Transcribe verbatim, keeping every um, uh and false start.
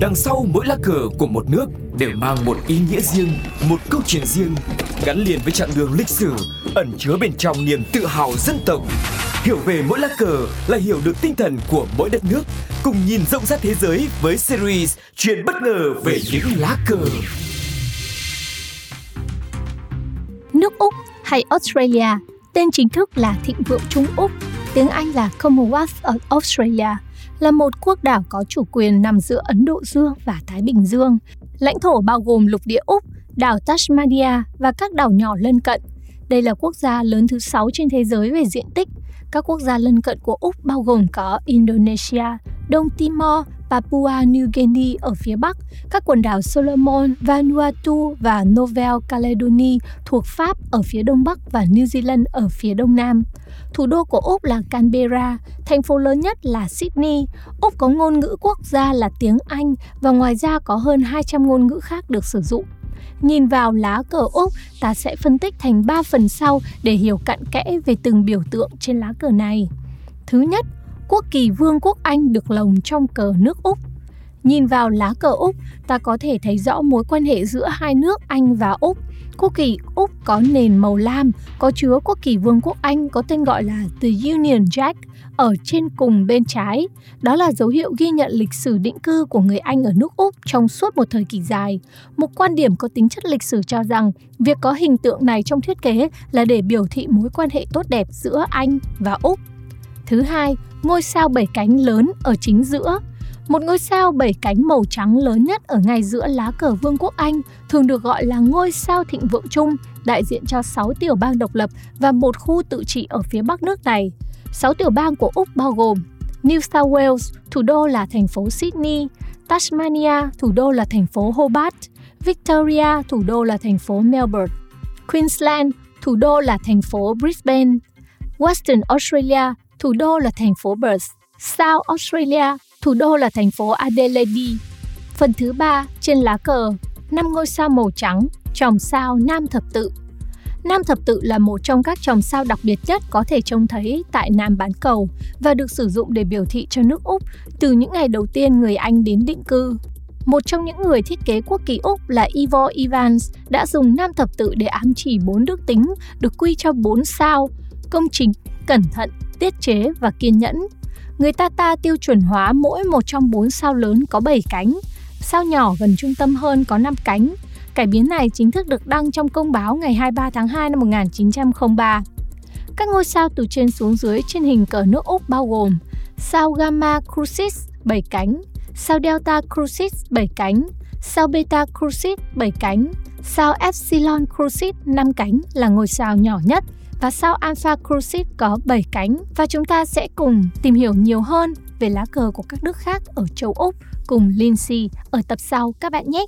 Đằng sau mỗi lá cờ của một nước đều mang một ý nghĩa riêng, một câu chuyện riêng, gắn liền với chặng đường lịch sử, ẩn chứa bên trong niềm tự hào dân tộc. Hiểu về mỗi lá cờ là hiểu được tinh thần của mỗi đất nước, cùng nhìn rộng rãi thế giới với series Chuyện bất ngờ về những lá cờ. Nước Úc hay Australia, tên chính thức là Thịnh vượng Trung Úc, tiếng Anh là Commonwealth of Australia, là một quốc đảo có chủ quyền nằm giữa Ấn Độ Dương và Thái Bình Dương. Lãnh thổ bao gồm lục địa Úc, đảo Tasmania và các đảo nhỏ lân cận. Đây là quốc gia lớn thứ sáu trên thế giới về diện tích. Các quốc gia lân cận của Úc bao gồm có Indonesia, Đông Timor, Papua New Guinea ở phía Bắc, các quần đảo Solomon, Vanuatu và Nouvelle Caledonie thuộc Pháp ở phía Đông Bắc và New Zealand ở phía Đông Nam. Thủ đô của Úc là Canberra, thành phố lớn nhất là Sydney. Úc có ngôn ngữ quốc gia là tiếng Anh và ngoài ra có hơn hai trăm ngôn ngữ khác được sử dụng. Nhìn vào lá cờ Úc, ta sẽ phân tích thành ba phần sau để hiểu cặn kẽ về từng biểu tượng trên lá cờ này. Thứ nhất, quốc kỳ Vương quốc Anh được lồng trong cờ nước Úc. Nhìn vào lá cờ Úc, ta có thể thấy rõ mối quan hệ giữa hai nước Anh và Úc. Quốc kỳ Úc có nền màu lam, có chứa quốc kỳ Vương quốc Anh có tên gọi là The Union Jack ở trên cùng bên trái. Đó là dấu hiệu ghi nhận lịch sử định cư của người Anh ở nước Úc trong suốt một thời kỳ dài. Một quan điểm có tính chất lịch sử cho rằng việc có hình tượng này trong thiết kế là để biểu thị mối quan hệ tốt đẹp giữa Anh và Úc. Thứ hai, ngôi sao bảy cánh lớn ở chính giữa. Một ngôi sao bảy cánh màu trắng lớn nhất ở ngay giữa lá cờ Vương quốc Anh thường được gọi là ngôi sao Thịnh vượng chung, đại diện cho sáu tiểu bang độc lập và một khu tự trị ở phía bắc nước này. sáu tiểu bang của Úc bao gồm New South Wales, thủ đô là thành phố Sydney, Tasmania, thủ đô là thành phố Hobart, Victoria, thủ đô là thành phố Melbourne, Queensland, thủ đô là thành phố Brisbane, Western Australia, thủ đô là thành phố Perth, South Australia, thủ đô là thành phố Adelaide. Phần thứ ba trên lá cờ, năm ngôi sao màu trắng, chòm sao nam thập tự. Nam thập tự là một trong các chòm sao đặc biệt nhất có thể trông thấy tại Nam bán cầu và được sử dụng để biểu thị cho nước Úc từ những ngày đầu tiên người Anh đến định cư. Một trong những người thiết kế quốc kỳ Úc là Ivo Evans đã dùng nam thập tự để ám chỉ bốn đức tính được quy cho bốn sao: công chính, cẩn thận, tiết chế và kiên nhẫn. Người ta ta tiêu chuẩn hóa mỗi một trong bốn sao lớn có bảy cánh, sao nhỏ gần trung tâm hơn có năm cánh. Cải biến này chính thức được đăng trong công báo ngày hai mươi ba tháng hai năm một nghìn chín trăm không ba. Các ngôi sao từ trên xuống dưới trên hình cờ nước Úc bao gồm sao Gamma Crucis bảy cánh, sao Delta Crucis bảy cánh, sao Beta Crucis bảy cánh, sao Epsilon Crucis năm cánh là ngôi sao nhỏ nhất và sao Alpha Crucis có bảy cánh. Và chúng ta sẽ cùng tìm hiểu nhiều hơn về lá cờ của các nước khác ở châu Úc cùng Lindsay ở tập sau các bạn nhé.